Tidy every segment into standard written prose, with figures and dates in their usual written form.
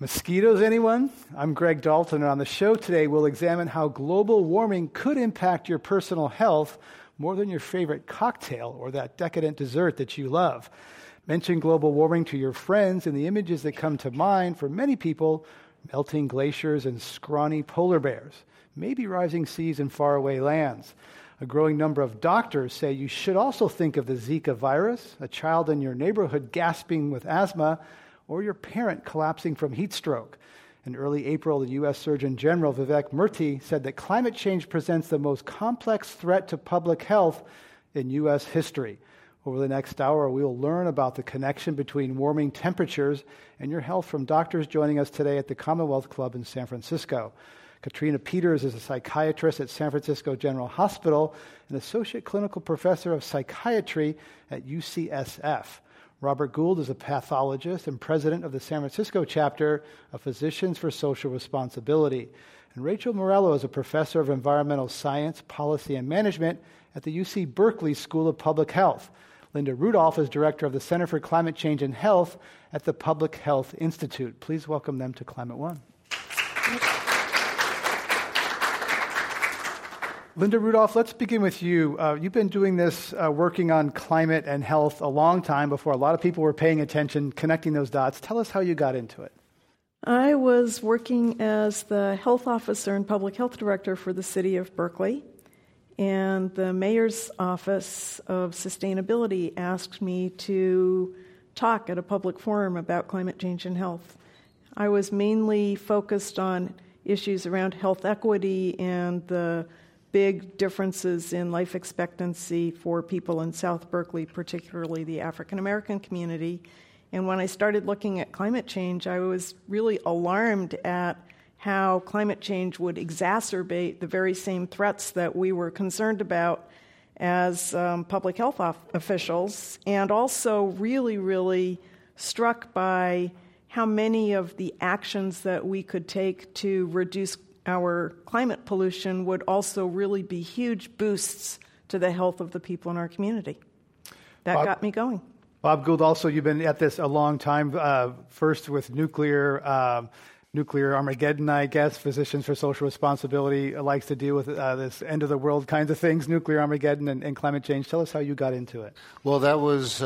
Mosquitoes, anyone? I'm Greg Dalton, and on the show today, we'll examine how global warming could impact your personal health more than your favorite cocktail or that decadent dessert that you love. Mention global warming to your friends, and the images that come to mind for many people, melting glaciers and scrawny polar bears, maybe rising seas in faraway lands. A growing number of doctors say you should also think of the Zika virus, a child in your neighborhood gasping with asthma, or your parent collapsing from heat stroke. In early April, the U.S. Surgeon General Vivek Murthy said that climate change presents the most complex threat to public health in U.S. history. Over the next hour, we will learn about the connection between warming temperatures and your health from doctors joining us today at the Commonwealth Club in San Francisco. Katrina Peters is a psychiatrist at San Francisco General Hospital and associate clinical professor of psychiatry at UCSF. Robert Gould is a pathologist and president of the San Francisco chapter of Physicians for Social Responsibility. And Rachel Morello is a professor of environmental science, policy, and management at the UC Berkeley School of Public Health. Linda Rudolph is director of the Center for Climate Change and Health at the Public Health Institute. Please welcome them to Climate One. Linda Rudolph, let's begin with you. You've been doing this, working on climate and health a long time before a lot of people were paying attention, connecting those dots. Tell us how you got into it. I was working as the health officer and public health director for the city of Berkeley, and the mayor's office of sustainability asked me to talk at a public forum about climate change and health. I was mainly focused on issues around health equity and the big differences in life expectancy for people in South Berkeley, particularly the African-American community. And when I started looking at climate change, I was really alarmed at how climate change would exacerbate the very same threats that we were concerned about as public health officials, and also really, really struck by how many of the actions that we could take to reduce our climate pollution would also really be huge boosts to the health of the people in our community. That got me going. Bob Gould, also, you've been at this a long time, first with nuclear Armageddon, I guess. Physicians for Social Responsibility likes to deal with this end-of-the-world kinds of things, nuclear Armageddon and climate change. Tell us how you got into it. Well, that was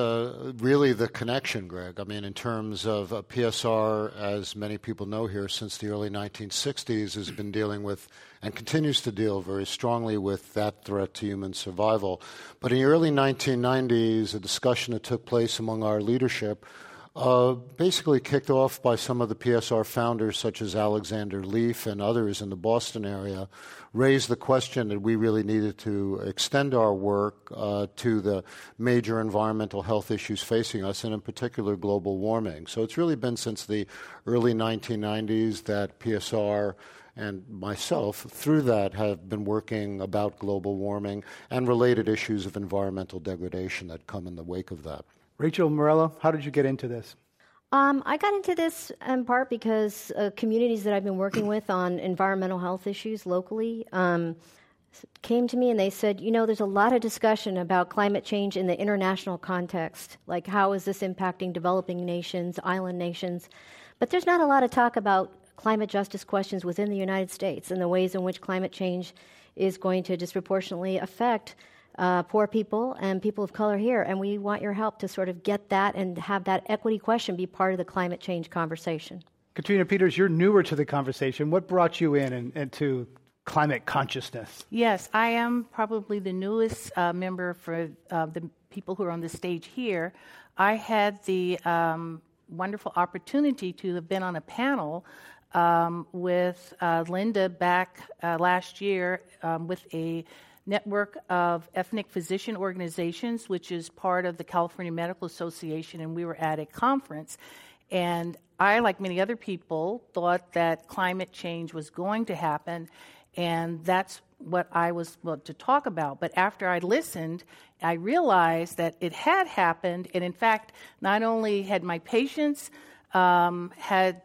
really the connection, Greg. I mean, in terms of PSR, as many people know here, since the early 1960s, has been dealing with and continues to deal very strongly with that threat to human survival. But in the early 1990s, a discussion that took place among our leadership basically kicked off by some of the PSR founders, such as Alexander Leaf and others in the Boston area, raised the question that we really needed to extend our work to the major environmental health issues facing us, and in particular global warming. So it's really been since the early 1990s that PSR and myself, through that, have been working about global warming and related issues of environmental degradation that come in the wake of that. Rachel Morello, how did you get into this? I got into this in part because communities that I've been working with on environmental health issues locally came to me and they said, you know, there's a lot of discussion about climate change in the international context, like how is this impacting developing nations, island nations, but there's not a lot of talk about climate justice questions within the United States and the ways in which climate change is going to disproportionately affect poor people and people of color here, and we want your help to sort of get that and have that equity question be part of the climate change conversation. Katrina Peters, you're newer to the conversation. What brought you in and to climate consciousness? Yes, I am probably the newest member for the people who are on the stage here. I had the wonderful opportunity to have been on a panel with Linda back last year with a network of ethnic physician organizations, which is part of the California Medical Association, and we were at a conference. And I, like many other people, thought that climate change was going to happen, and that's what I was about to talk about. But after I listened, I realized that it had happened, and in fact, not only had my patients had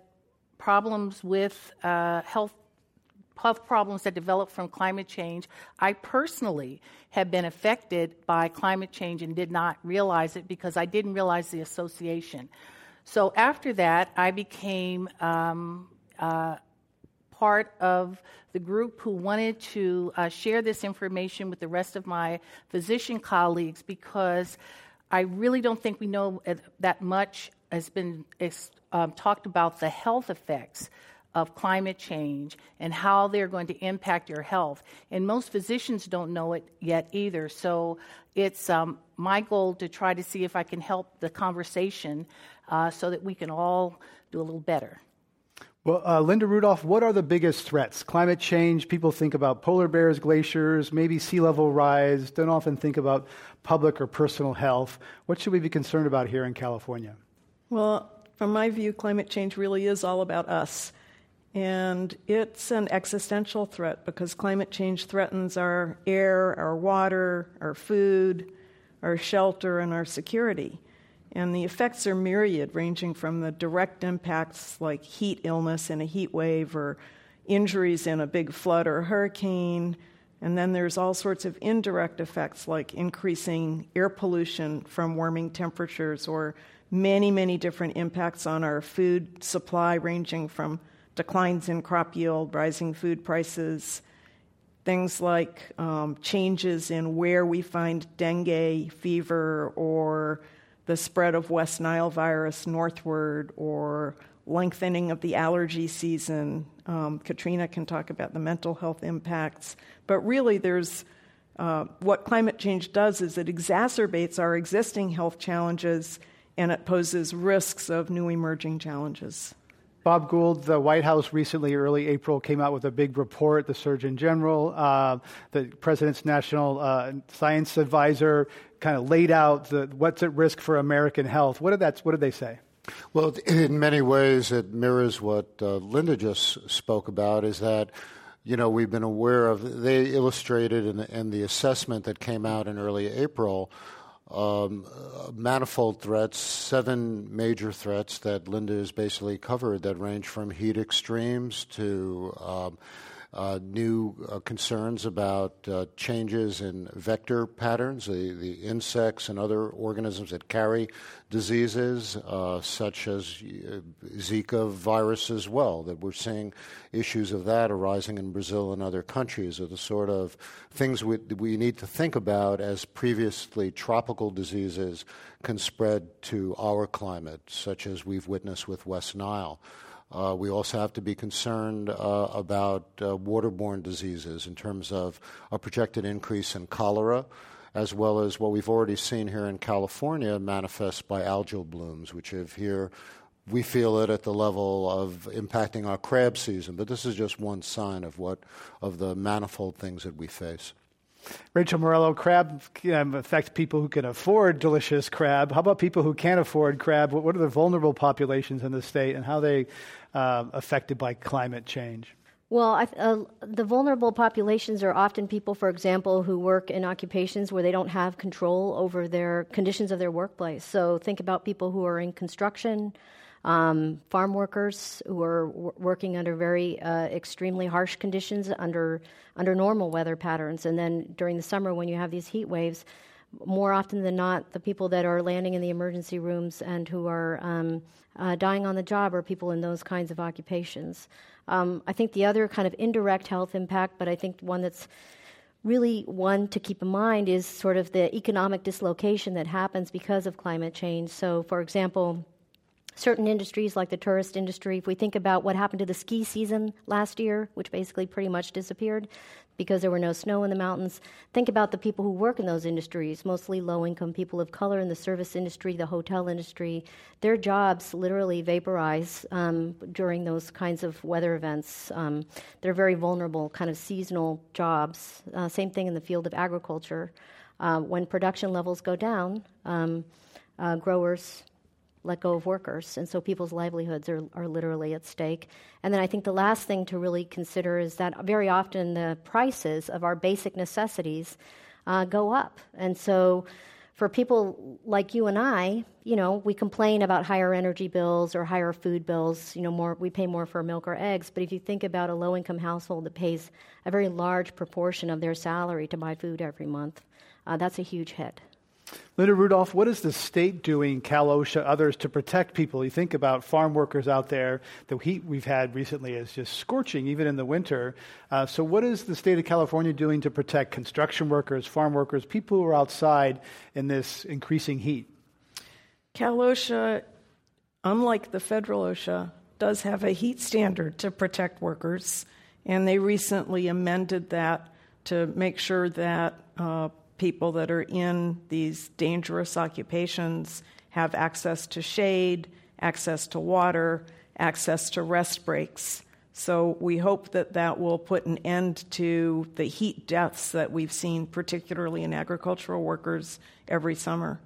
problems with health problems that develop from climate change. I personally have been affected by climate change and did not realize it because I didn't realize the association. So after that, I became part of the group who wanted to share this information with the rest of my physician colleagues because I really don't think we know that much has been talked about the health effects of climate change and how they're going to impact your health. And most physicians don't know it yet either. So it's my goal to try to see if I can help the conversation so that we can all do a little better. Well, Linda Rudolph, what are the biggest threats? Climate change, people think about polar bears, glaciers, maybe sea level rise, don't often think about public or personal health. What should we be concerned about here in California? Well, from my view, climate change really is all about us. And it's an existential threat because climate change threatens our air, our water, our food, our shelter, and our security. And the effects are myriad, ranging from the direct impacts like heat illness in a heat wave or injuries in a big flood or a hurricane. And then there's all sorts of indirect effects like increasing air pollution from warming temperatures or many, many different impacts on our food supply, ranging from declines in crop yield, rising food prices, things like changes in where we find dengue fever or the spread of West Nile virus northward or lengthening of the allergy season. Katrina can talk about the mental health impacts. But really there's what climate change does is it exacerbates our existing health challenges and it poses risks of new emerging challenges. Bob Gould, the White House recently, early April, came out with a big report, the Surgeon General, the President's National Science Advisor, kind of laid out what's at risk for American health. What did they say? Well, in many ways, it mirrors what Linda just spoke about, is that, you know, we've been aware of, they illustrated in the assessment that came out in early April, manifold threats, 7 major threats that Linda has basically covered that range from heat extremes to new concerns about changes in vector patterns, the insects and other organisms that carry diseases, such as Zika virus as well, that we're seeing issues of that arising in Brazil and other countries are the sort of things we need to think about as previously tropical diseases can spread to our climate, such as we've witnessed with West Nile. We also have to be concerned about waterborne diseases in terms of a projected increase in cholera, as well as what we've already seen here in California manifest by algal blooms, which have here, we feel it at the level of impacting our crab season. But this is just one sign of the manifold things that we face. Rachel Morello, crab can affect people who can afford delicious crab. How about people who can't afford crab? What are the vulnerable populations in the state and how are they affected by climate change? Well, the vulnerable populations are often people, for example, who work in occupations where they don't have control over their conditions of their workplace. So think about people who are in construction, farm workers who are working under very extremely harsh conditions under normal weather patterns. And then during the summer when you have these heat waves, more often than not, the people that are landing in the emergency rooms and who are dying on the job are people in those kinds of occupations. I think the other kind of indirect health impact, but I think one that's really one to keep in mind, is sort of the economic dislocation that happens because of climate change. So, for example, certain industries like the tourist industry, if we think about what happened to the ski season last year, which basically pretty much disappeared because there were no snow in the mountains, think about the people who work in those industries, mostly low-income people of color in the service industry, the hotel industry. Their jobs literally vaporize during those kinds of weather events. They're very vulnerable, kind of seasonal jobs. Same thing in the field of agriculture. When production levels go down, growers let go of workers, and so people's livelihoods are literally at stake. And then I think the last thing to really consider is that very often the prices of our basic necessities go up. And so for people like you and I, you know, we complain about higher energy bills or higher food bills, you know, more we pay more for milk or eggs, but if you think about a low-income household that pays a very large proportion of their salary to buy food every month, that's a huge hit. Linda Rudolph, what is the state doing, Cal OSHA, others, to protect people? You think about farm workers out there. The heat we've had recently is just scorching, even in the winter. So what is the state of California doing to protect construction workers, farm workers, people who are outside in this increasing heat? Cal OSHA, unlike the federal OSHA, does have a heat standard to protect workers, and they recently amended that to make sure that people that are in these dangerous occupations have access to shade, access to water, access to rest breaks. So we hope that that will put an end to the heat deaths that we've seen, particularly in agricultural workers, every summer.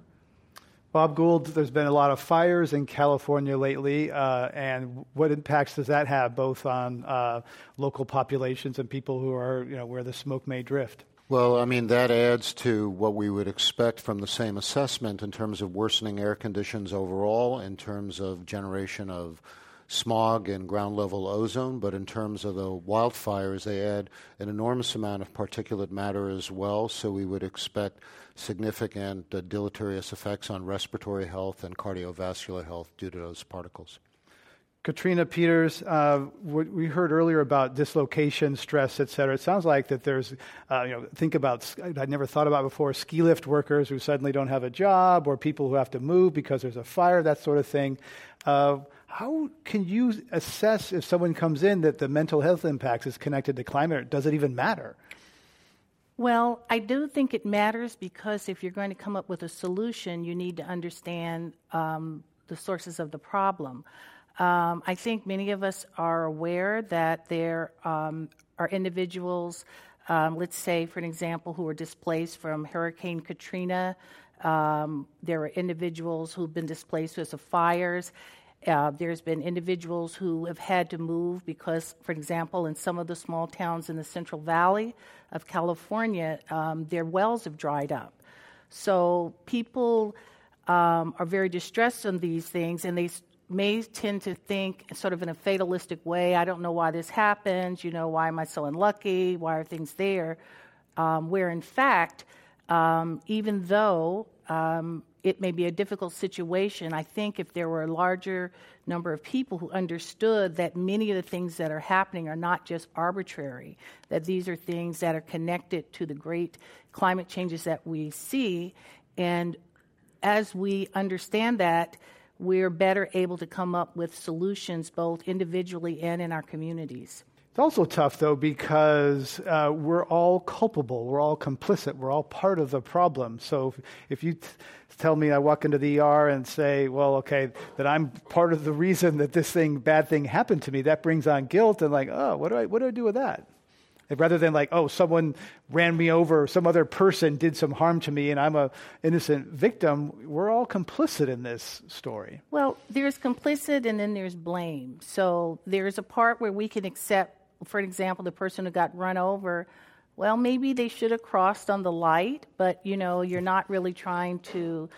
Bob Gould, there's been a lot of fires in California lately, and what impacts does that have both on local populations and people who are, you know, where the smoke may drift? Well, I mean, that adds to what we would expect from the same assessment in terms of worsening air conditions overall, in terms of generation of smog and ground-level ozone, but in terms of the wildfires, they add an enormous amount of particulate matter as well, so we would expect significant deleterious effects on respiratory health and cardiovascular health due to those particles. Katrina Peters, we heard earlier about dislocation, stress, et cetera. It sounds like that there's, think about, I'd never thought about before, ski lift workers who suddenly don't have a job or people who have to move because there's a fire, that sort of thing. How can you assess if someone comes in that the mental health impacts is connected to climate, or does it even matter? Well, I do think it matters because if you're going to come up with a solution, you need to understand the sources of the problem. I think many of us are aware that there are individuals, let's say, for an example, who were displaced from Hurricane Katrina. There are individuals who've been displaced because of fires. There's been individuals who have had to move because, for example, in some of the small towns in the Central Valley of California, their wells have dried up. So people are very distressed on these things, and they may tend to think sort of in a fatalistic way, I don't know why this happens, you know, why am I so unlucky, why are things there, where in fact, even though it may be a difficult situation, I think if there were a larger number of people who understood that many of the things that are happening are not just arbitrary, that these are things that are connected to the great climate changes that we see, and as we understand that, we're better able to come up with solutions both individually and in our communities. It's also tough, though, because we're all culpable. We're all complicit. We're all part of the problem. So if you tell me I walk into the ER and say, well, okay, that I'm part of the reason that this thing, bad thing happened to me, that brings on guilt and like, oh, what do I do with that? And rather than like, oh, someone ran me over, some other person did some harm to me, and I'm an innocent victim, we're all complicit in this story. Well, there's complicit and then there's blame. So there's a part where we can accept, for example, the person who got run over, well, maybe they should have crossed on the light, but, you know, you're not really trying to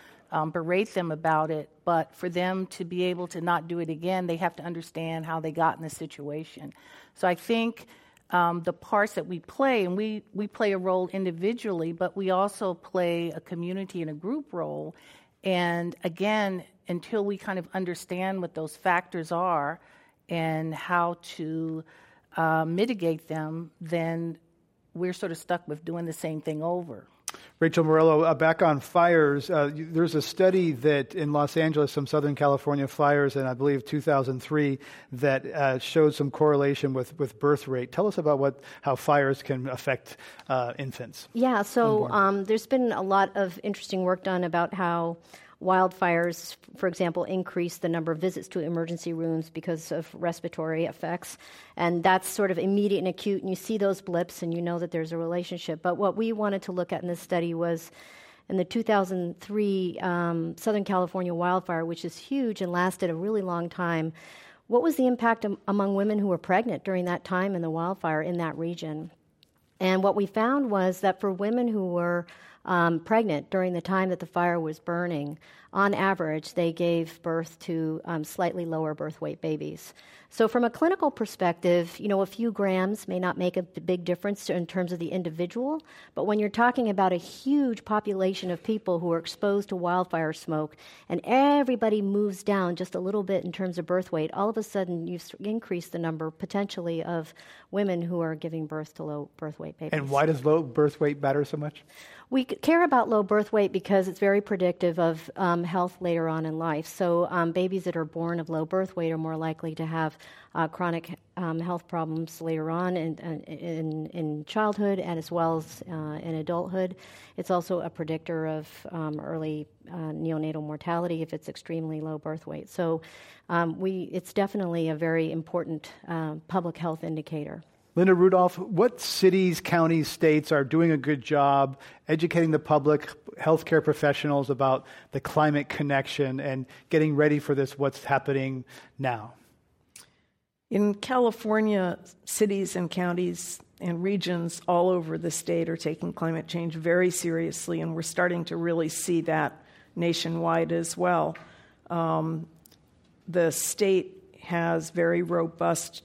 berate them about it, but for them to be able to not do it again, they have to understand how they got in this situation. So I think the parts that we play, and we play a role individually, but we also play a community and a group role. And again, until we kind of understand what those factors are and how to mitigate them, then we're sort of stuck with doing the same thing over. Rachel Morello, back on fires, there's a study that in Los Angeles, some Southern California fires in, I believe, 2003, that showed some correlation with birth rate. Tell us about how fires can affect infants. Yeah, so there's been a lot of interesting work done about how wildfires, for example, increase the number of visits to emergency rooms because of respiratory effects. And that's sort of immediate and acute, and you see those blips and you know that there's a relationship. But what we wanted to look at in this study was in the 2003 Southern California wildfire, which is huge and lasted a really long time, what was the impact among women who were pregnant during that time in the wildfire in that region? And what we found was that for women who were pregnant during the time that the fire was burning, on average, they gave birth to slightly lower birth weight babies. So from a clinical perspective, you know, a few grams may not make a big difference in terms of the individual, but when you're talking about a huge population of people who are exposed to wildfire smoke and everybody moves down just a little bit in terms of birth weight, all of a sudden you've increased the number potentially of women who are giving birth to low birth weight babies. And why does low birth weight matter so much? We care about low birth weight because it's very predictive of health later on in life. So babies that are born of low birth weight are more likely to have chronic health problems later on in childhood and as well as in adulthood. It's also a predictor of early neonatal mortality if it's extremely low birth weight. So it's definitely a very important public health indicator. Linda Rudolph, what cities, counties, states are doing a good job educating the public, healthcare professionals about the climate connection and getting ready for this, what's happening now? In California, cities and counties and regions all over the state are taking climate change very seriously, and we're starting to really see that nationwide as well. The state has very robust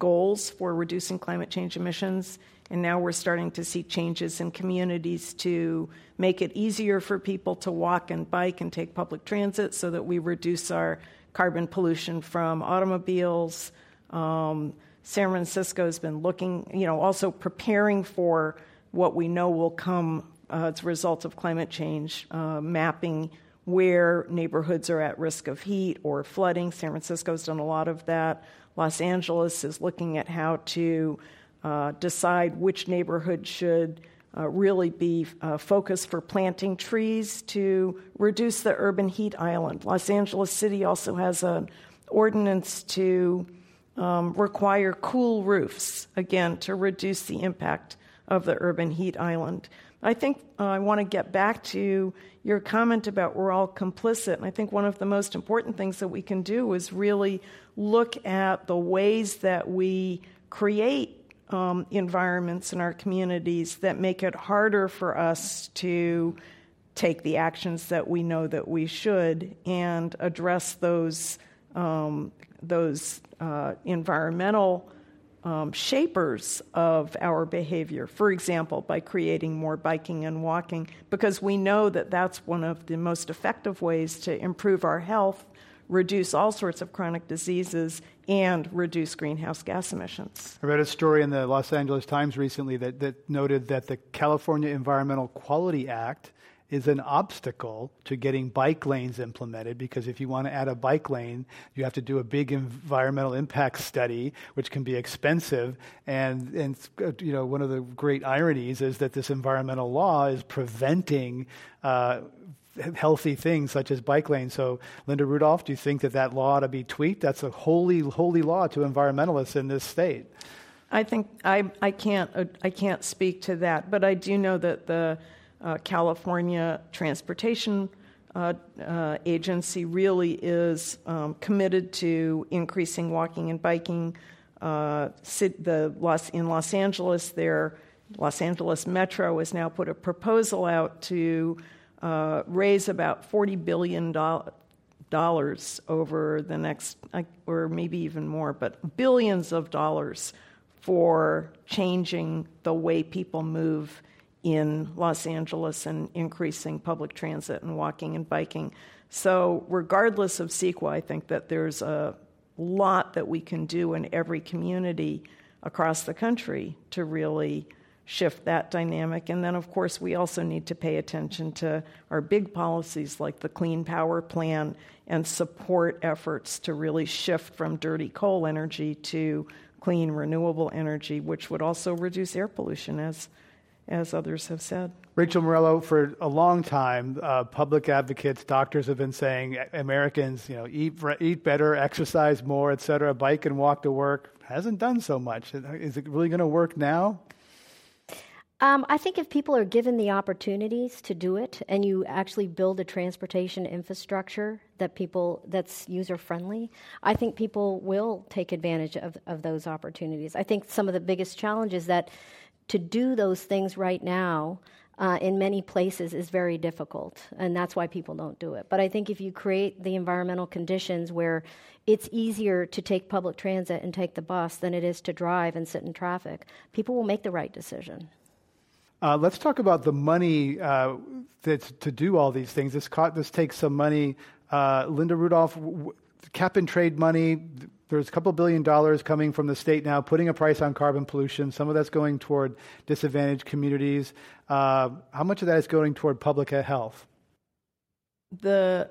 goals for reducing climate change emissions, and now we're starting to see changes in communities to make it easier for people to walk and bike and take public transit so that we reduce our carbon pollution from automobiles. San Francisco has been looking, also preparing for what we know will come as a result of climate change, mapping where neighborhoods are at risk of heat or flooding. San Francisco's done a lot of that. Los Angeles is looking at how to decide which neighborhood should really be focused for planting trees to reduce the urban heat island. Los Angeles City also has an ordinance to require cool roofs, again, to reduce the impact of the urban heat island. I think I want to get back to your comment about we're all complicit, and I think one of the most important things that we can do is really look at the ways that we create environments in our communities that make it harder for us to take the actions that we know that we should and address those environmental shapers of our behavior, for example, by creating more biking and walking, because we know that that's one of the most effective ways to improve our health, reduce all sorts of chronic diseases, and reduce greenhouse gas emissions. I read a story in the Los Angeles Times recently that noted that the California Environmental Quality Act is an obstacle to getting bike lanes implemented, because if you want to add a bike lane, you have to do a big environmental impact study, which can be expensive. And one of the great ironies is that this environmental law is preventing healthy things such as bike lanes. So, Linda Rudolph, do you think that law ought to be tweaked? That's a holy, holy law to environmentalists in this state. I think I can't speak to that, but I do know that the California Transportation Agency really is committed to increasing walking and biking. In Los Angeles, their Los Angeles Metro has now put a proposal out to raise about $40 billion over the next, or maybe even more, but billions of dollars for changing the way people move in Los Angeles and increasing public transit and walking and biking. So regardless of CEQA, I think that there's a lot that we can do in every community across the country to really shift that dynamic. And then, of course, we also need to pay attention to our big policies like the Clean Power Plan and support efforts to really shift from dirty coal energy to clean, renewable energy, which would also reduce air pollution, as others have said. Rachel Morello, for a long time, public advocates, doctors have been saying Americans, eat better, exercise more, et cetera, bike and walk to work. Hasn't done so much. Is it really going to work now? I think if people are given the opportunities to do it, and you actually build a transportation infrastructure that's user-friendly, I think people will take advantage of those opportunities. I think some of the biggest challenge is that to do those things right now in many places is very difficult, and that's why people don't do it. But I think if you create the environmental conditions where it's easier to take public transit and take the bus than it is to drive and sit in traffic, people will make the right decision. Let's talk about the money that's to do all these things. This takes some money. Linda Rudolph, cap and trade money, there's a couple $1 billion coming from the state now, putting a price on carbon pollution. Some of that's going toward disadvantaged communities. How much of that is going toward public health? The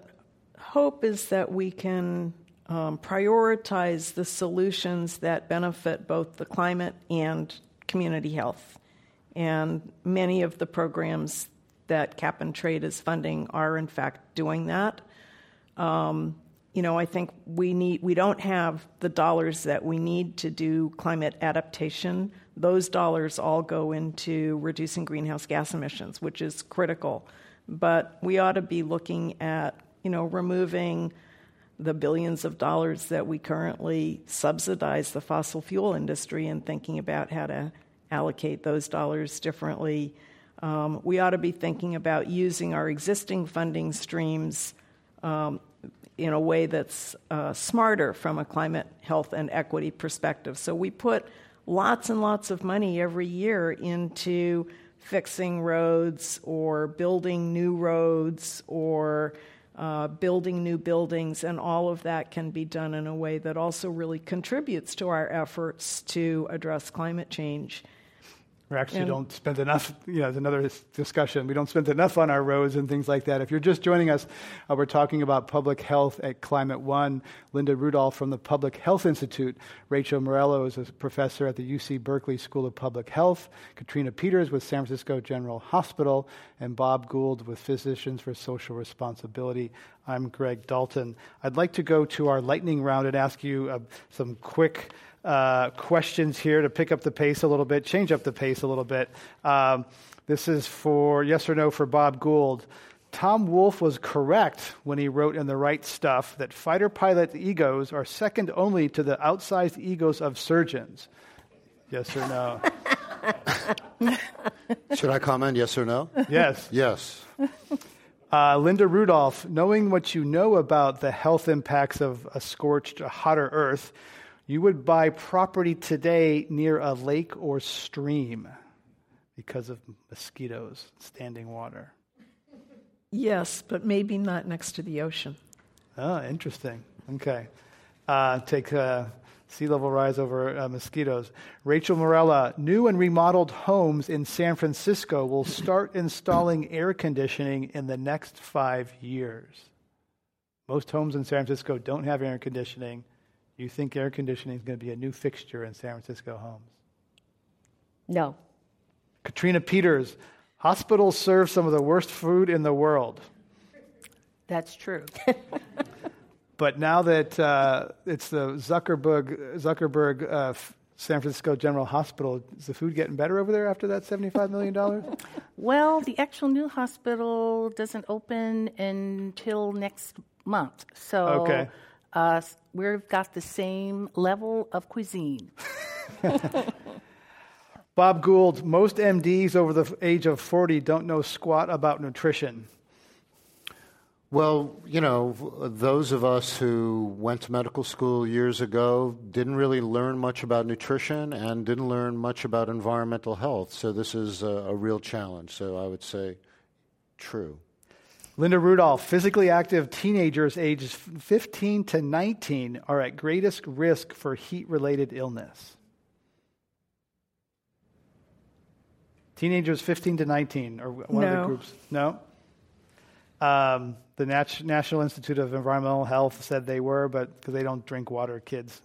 hope is that we can prioritize the solutions that benefit both the climate and community health. And many of the programs that Cap and Trade is funding are, in fact, doing that. I think we don't have the dollars that we need to do climate adaptation. Those dollars all go into reducing greenhouse gas emissions, which is critical. But we ought to be looking at, removing the billions of dollars that we currently subsidize the fossil fuel industry and thinking about how to allocate those dollars differently. We ought to be thinking about using our existing funding streams in a way that's smarter from a climate, health, and equity perspective. So we put lots and lots of money every year into fixing roads or building new roads or building new buildings, and all of that can be done in a way that also really contributes to our efforts to address climate change. We actually don't spend enough, it's another discussion. We don't spend enough on our roads and things like that. If you're just joining us, we're talking about public health at Climate One. Linda Rudolph from the Public Health Institute. Rachel Morello is a professor at the UC Berkeley School of Public Health. Katrina Peters with San Francisco General Hospital. And Bob Gould with Physicians for Social Responsibility. I'm Greg Dalton. I'd like to go to our lightning round and ask you some quick questions here to pick up the pace a little bit, change up the pace a little bit. This is for yes or no for Bob Gould. Tom Wolfe was correct when he wrote in The Right Stuff that fighter pilot egos are second only to the outsized egos of surgeons. Yes or no? Should I comment yes or no? Yes. Yes. Linda Rudolph, knowing what you know about the health impacts of a scorched, hotter earth, you would buy property today near a lake or stream because of mosquitoes, standing water. Yes, but maybe not next to the ocean. Oh, interesting. Okay. Take sea level rise over mosquitoes. Rachel Morella, new and remodeled homes in San Francisco will start installing air conditioning in the next 5 years. Most homes in San Francisco don't have air conditioning. You think air conditioning is going to be a new fixture in San Francisco homes? No. Katrina Peters, hospitals serve some of the worst food in the world. That's true. But now that it's the Zuckerberg San Francisco General Hospital, is the food getting better over there after that $75 million? Well, the actual new hospital doesn't open until next month. So okay. We've got the same level of cuisine. Bob Gould, most MDs over the age of 40 don't know squat about nutrition. Well, you know, those of us who went to medical school years ago didn't really learn much about nutrition and didn't learn much about environmental health. So this is a real challenge. So I would say true. Linda Rudolph, physically active teenagers ages 15 to 19 are at greatest risk for heat-related illness. Teenagers 15 to 19 are one of the groups. No? The National Institute of Environmental Health said they were, but because they don't drink water, kids.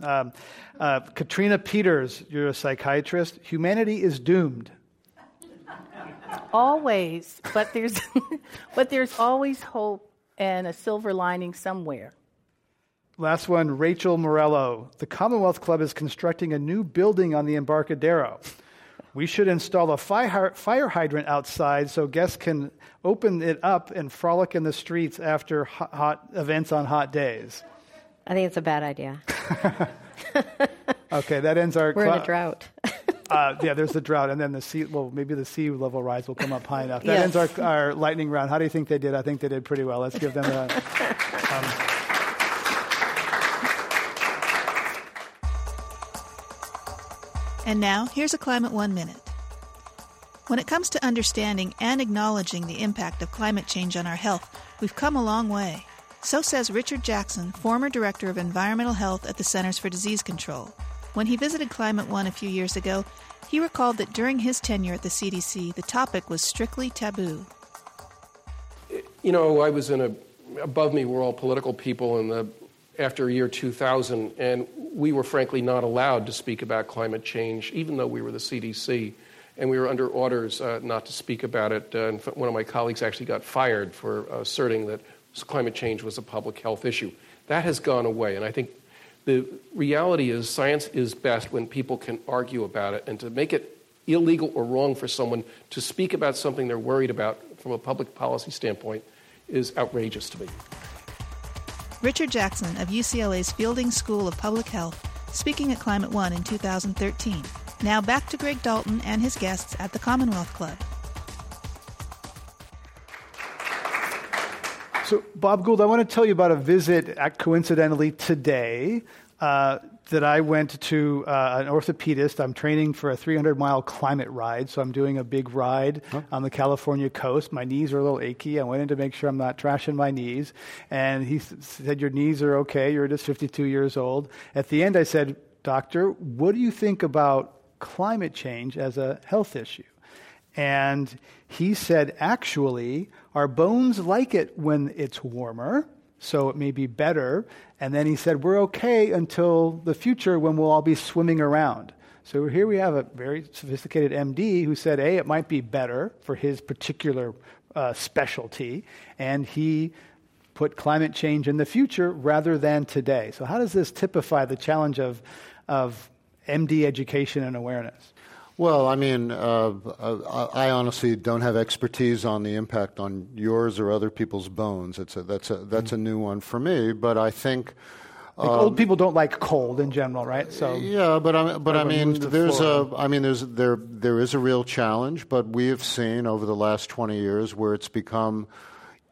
Katrina Peters, you're a psychiatrist. Humanity is doomed. Always, but there's, but there's always hope and a silver lining somewhere. Last one, Rachel Morello. The Commonwealth Club is constructing a new building on the Embarcadero. We should install a fire hydrant outside so guests can open it up and frolic in the streets after hot events on hot days. I think it's a bad idea. Okay, that ends our... We're in a drought. Yeah, there's the drought, and then the sea... Well, maybe the sea level rise will come up high enough. That ends our lightning round. How do you think they did? I think they did pretty well. Let's give them a... And now, here's a Climate One Minute. When it comes to understanding and acknowledging the impact of climate change on our health, we've come a long way. So says Richard Jackson, former director of environmental health at the Centers for Disease Control. When he visited Climate One a few years ago, he recalled that during his tenure at the CDC, the topic was strictly taboo. You know, I was in a... Above me were all political people in the... after year 2000, and we were frankly not allowed to speak about climate change, even though we were the CDC, and we were under orders not to speak about it. And one of my colleagues actually got fired for asserting that climate change was a public health issue. That has gone away, and I think the reality is science is best when people can argue about it, and to make it illegal or wrong for someone to speak about something they're worried about from a public policy standpoint is outrageous to me. Richard Jackson of UCLA's Fielding School of Public Health, speaking at Climate One in 2013. Now back to Greg Dalton and his guests at the Commonwealth Club. So, Bob Gould, I want to tell you about a visit, coincidentally, today that I went to an orthopedist. I'm training for a 300-mile climate ride, so I'm doing a big ride on the California coast. My knees are a little achy. I went in to make sure I'm not trashing my knees. And he said, your knees are okay. You're just 52 years old. At the end, I said, Doctor, what do you think about climate change as a health issue? And he said, actually, our bones like it when it's warmer, so it may be better. And then he said, we're okay until the future when we'll all be swimming around. So here we have a very sophisticated MD who said, A, it might be better for his particular specialty. And he put climate change in the future rather than today. So how does this typify the challenge of MD education and awareness? Well, I mean, I honestly don't have expertise on the impact on yours or other people's bones. That's a new one for me. But I think like old people don't like cold in general, right? So yeah, but I mean, there is a real challenge. But we have seen over the last 20 years where it's become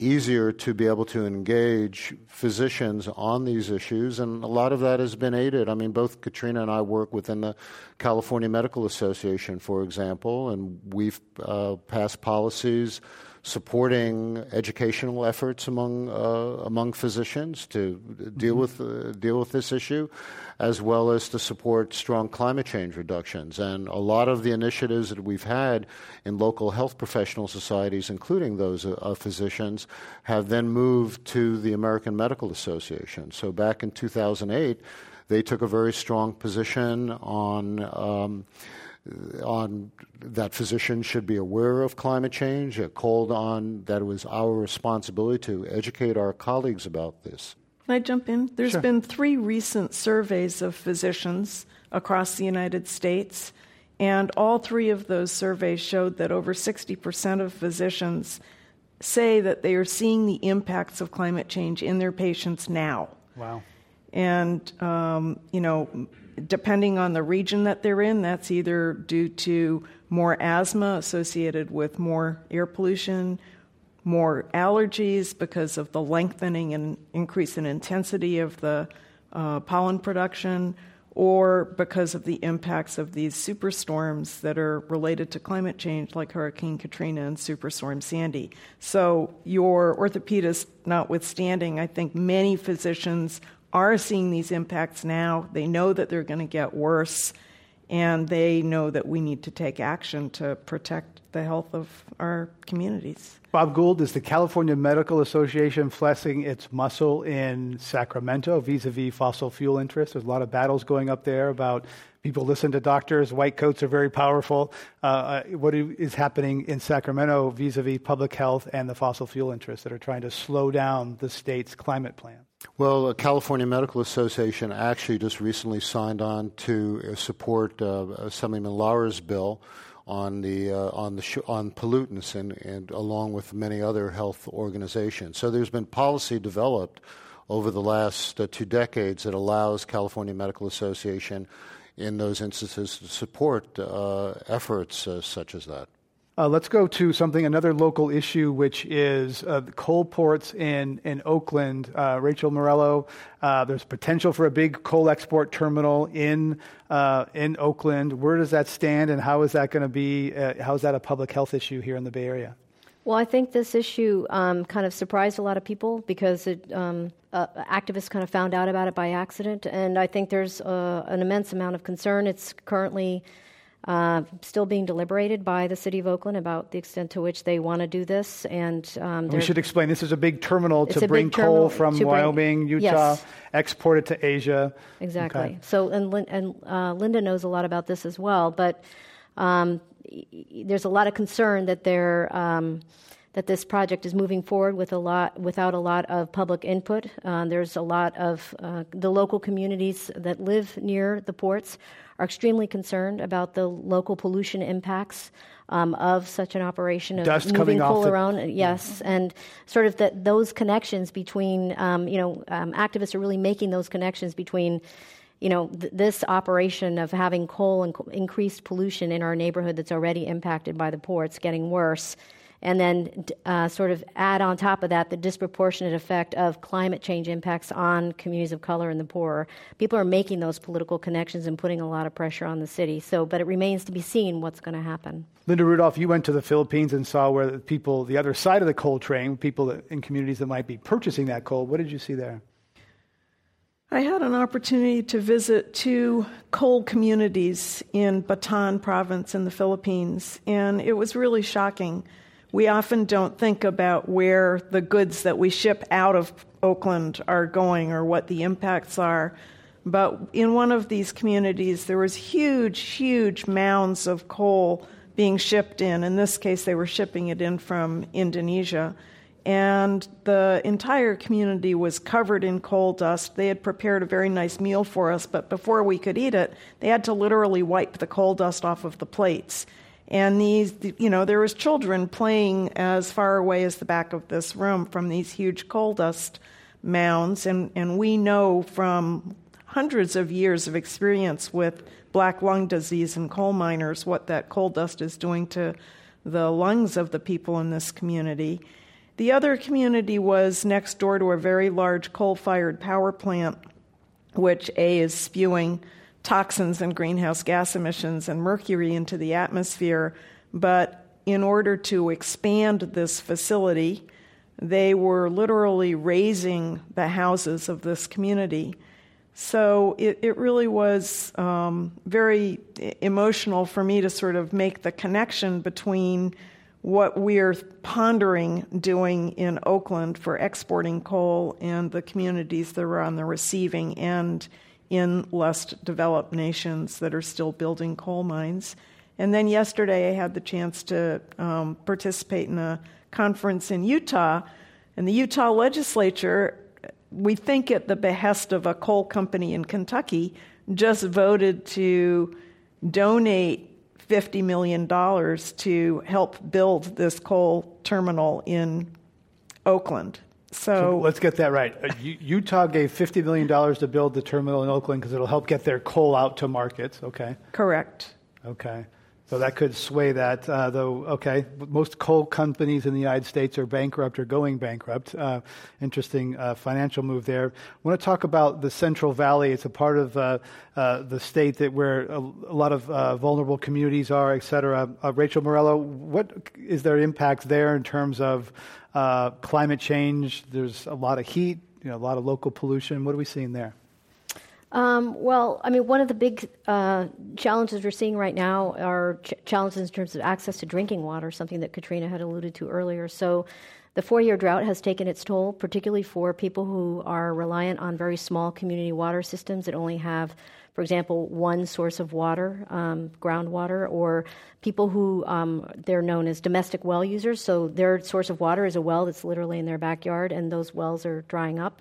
easier to be able to engage physicians on these issues, and a lot of that has been aided. I mean, both Katrina and I work within the California Medical Association, for example, and we've passed policies supporting educational efforts among physicians to deal with this issue, as well as to support strong climate change reductions. And a lot of the initiatives that we've had in local health professional societies, including those of physicians, have then moved to the American Medical Association. So back in 2008, they took a very strong position on that physicians should be aware of climate change. It called on that it was our responsibility to educate our colleagues about this. Can I jump in? There's Sure. been three recent surveys of physicians across the United States, and all three of those surveys showed that over 60% of physicians say that they are seeing the impacts of climate change in their patients now. Wow. And, you know, depending on the region that they're in, that's either due to more asthma associated with more air pollution, more allergies because of the lengthening and increase in intensity of the pollen production, or because of the impacts of these superstorms that are related to climate change, like Hurricane Katrina and Superstorm Sandy. So your orthopedist notwithstanding, I think many physicians are seeing these impacts now. They know that they're going to get worse, and they know that we need to take action to protect the health of our communities. Bob Gould, is the California Medical Association flexing its muscle in Sacramento vis-a-vis fossil fuel interests? There's a lot of battles going up there about people listen to doctors, white coats are very powerful. What is happening in Sacramento vis-a-vis public health and the fossil fuel interests that are trying to slow down the state's climate plan? Well, the California Medical Association actually just recently signed on to support Assemblyman Laura's bill on pollutants, and along with many other health organizations. So there's been policy developed over the last 2 decades that allows California Medical Association in those instances to support efforts such as that. Let's go to another local issue, which is the coal ports in Oakland. Rachel Morello, there's potential for a big coal export terminal in Oakland. Where does that stand, and how is that going to be? How is that a public health issue here in the Bay Area? Well, I think this issue kind of surprised a lot of people because activists kind of found out about it by accident, and I think there's an immense amount of concern. It's currently still being deliberated by the city of Oakland about the extent to which they want to do this. And we should explain, this is a big terminal to bring coal from Wyoming, Utah, yes, export it to Asia. Exactly. Okay. So, and Linda knows a lot about this as well, but there's a lot of concern that that this project is moving forward without a lot of public input. There's a lot of the local communities that live near the ports are extremely concerned about the local pollution impacts of such an operation of dust moving coal around. Yes, and sort of those connections between, activists are really making those connections between, this operation of having coal and increased pollution in our neighborhood that's already impacted by the ports getting worse. And then sort of add on top of that the disproportionate effect of climate change impacts on communities of color and the poor. People are making those political connections and putting a lot of pressure on the city. So, but it remains to be seen what's going to happen. Linda Rudolph, you went to the Philippines and saw where the people, the other side of the coal train, people in communities that might be purchasing that coal. What did you see there? I had an opportunity to visit 2 coal communities in Bataan province in the Philippines, and it was really shocking. We often don't think about where the goods that we ship out of Oakland are going or what the impacts are. But in one of these communities, there was huge, huge mounds of coal being shipped in. In this case, they were shipping it in from Indonesia. And the entire community was covered in coal dust. They had prepared a very nice meal for us, but before we could eat it, they had to literally wipe the coal dust off of the plates. And these, there was children playing as far away as the back of this room from these huge coal dust mounds. And we know from hundreds of years of experience with black lung disease and coal miners what that coal dust is doing to the lungs of the people in this community. The other community was next door to a very large coal-fired power plant, which is spewing toxins and greenhouse gas emissions and mercury into the atmosphere. But in order to expand this facility, they were literally raising the houses of this community. So it really was very emotional for me to sort of make the connection between what we're pondering doing in Oakland for exporting coal and the communities that are on the receiving end in less developed nations that are still building coal mines. And then yesterday I had the chance to participate in a conference in Utah. And the Utah legislature, we think at the behest of a coal company in Kentucky, just voted to donate $50 million to help build this coal terminal in Oakland. So let's get that right. Utah gave $50 million to build the terminal in Oakland because it'll help get their coal out to markets. Okay. Correct. Okay. So that could sway that, though, okay, most coal companies in the United States are bankrupt or going bankrupt. Interesting financial move there. I want to talk about the Central Valley. It's a part of the state that where a lot of vulnerable communities are, et cetera. Rachel Morello, what is their impact there in terms of climate change? There's a lot of heat, you know, a lot of local pollution. What are we seeing there? Well, I mean, one of the big challenges we're seeing right now are challenges in terms of access to drinking water, something that Katrina had alluded to earlier. So the four-year drought has taken its toll, particularly for people who are reliant on very small community water systems that only have, for example, one source of water, groundwater, or people who they're known as domestic well users. So their source of water is a well that's literally in their backyard, and those wells are drying up.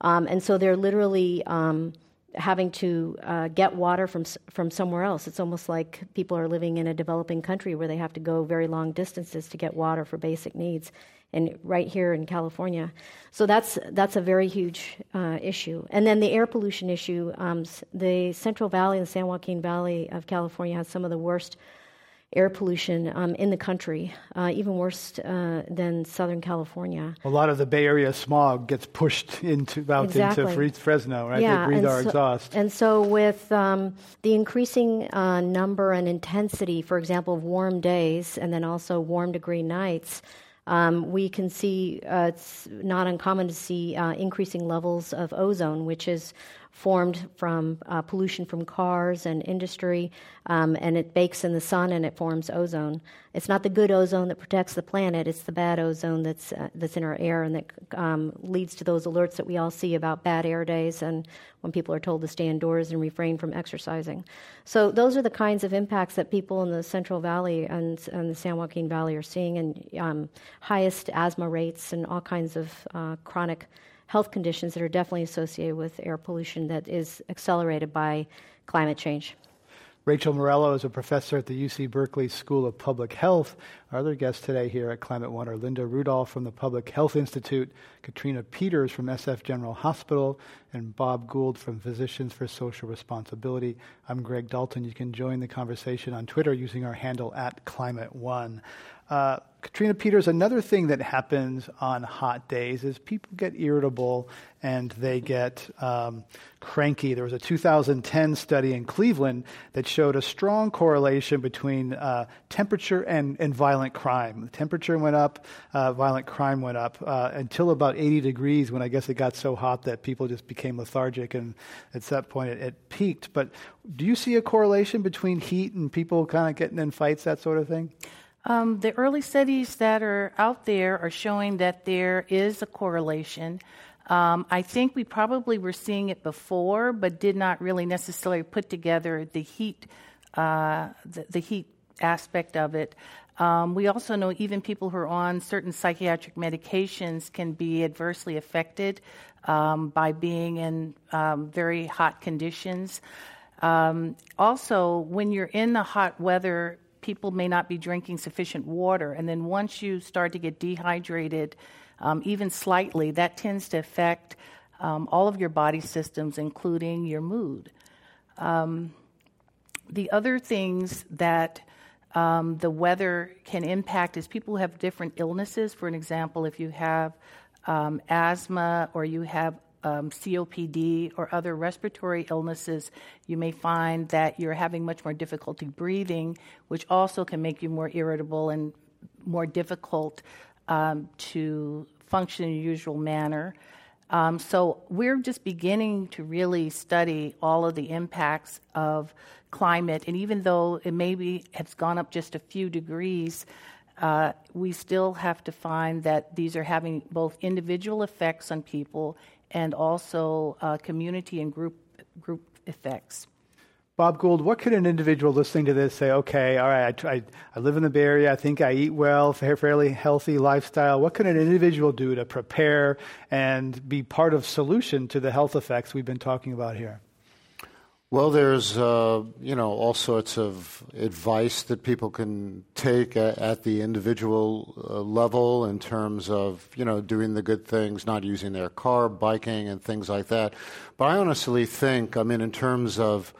And so they're literally having to get water from somewhere else. It's almost like people are living in a developing country where they have to go very long distances to get water for basic needs, and right here in California. So that's a very huge issue. And then the air pollution issue, the Central Valley and the San Joaquin Valley of California has some of the worst air pollution in the country, even worse than Southern California. A lot of the Bay Area smog gets pushed into Fresno, right? Yeah, they breathe our exhaust. And so with the increasing number and intensity, for example, of warm days and then also warm degree nights, we can see it's not uncommon to see increasing levels of ozone, which is formed from pollution from cars and industry, and it bakes in the sun and it forms ozone. It's not the good ozone that protects the planet; it's the bad ozone that's in our air and that leads to those alerts that we all see about bad air days and when people are told to stay indoors and refrain from exercising. So those are the kinds of impacts that people in the Central Valley and the San Joaquin Valley are seeing, and highest asthma rates and all kinds of chronic health conditions that are definitely associated with air pollution that is accelerated by climate change. Rachel Morello is a professor at the UC Berkeley School of Public Health. Our other guests today here at Climate One are Linda Rudolph from the Public Health Institute, Katrina Peters from SF General Hospital, and Bob Gould from Physicians for Social Responsibility. I'm Greg Dalton. You can join the conversation on Twitter using our handle @ClimateOne. Katrina Peters, another thing that happens on hot days is people get irritable and they get cranky. There was a 2010 study in Cleveland that showed a strong correlation between temperature and violent crime. The temperature went up, violent crime went up until about 80 degrees when I guess it got so hot that people just became lethargic, and at that point it peaked. But do you see a correlation between heat and people kind of getting in fights, that sort of thing? The early studies that are out there are showing that there is a correlation. I think we probably were seeing it before, but did not really necessarily put together the heat aspect of it. We also know even people who are on certain psychiatric medications can be adversely affected by being in very hot conditions. Also, when you're in the hot weather, people may not be drinking sufficient water. And then once you start to get dehydrated, even slightly, that tends to affect all of your body systems, including your mood. The other things that the weather can impact is people who have different illnesses. For an example, if you have asthma or you have COPD or other respiratory illnesses, you may find that you're having much more difficulty breathing, which also can make you more irritable and more difficult to function in your usual manner. So we're just beginning to really study all of the impacts of climate, and even though it maybe has gone up just a few degrees, we still have to find that these are having both individual effects on people and also community and group effects. Bob Gould, what could an individual listening to this say, okay, all right, I live in the Bay Area, I think I eat well, fairly healthy lifestyle. What can an individual do to prepare and be part of solution to the health effects we've been talking about here? Well, there's, all sorts of advice that people can take at the individual level in terms of, doing the good things, not using their car, biking, and things like that. But I honestly think, in terms of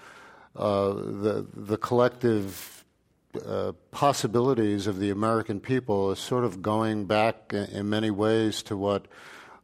the collective possibilities of the American people is sort of going back in many ways to what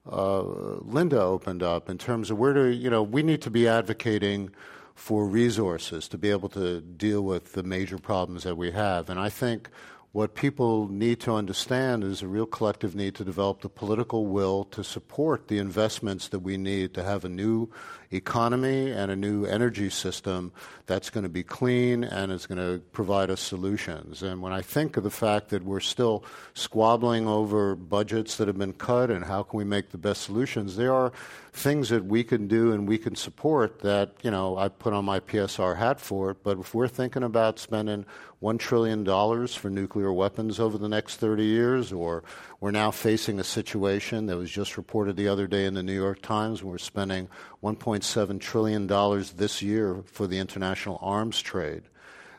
Linda opened up in terms of where do, you know, we need to be advocating for resources to be able to deal with the major problems that we have. And I think what people need to understand is a real collective need to develop the political will to support the investments that we need to have a new economy and a new energy system that's going to be clean and is going to provide us solutions. And when I think of the fact that we're still squabbling over budgets that have been cut and how can we make the best solutions, there are things that we can do and we can support that, you know, I put on my PSR hat for it, but if we're thinking about spending $1 trillion for nuclear weapons over the next 30 years, or we're now facing a situation that was just reported the other day in the New York Times, we're spending $1.7 trillion this year for the international arms trade,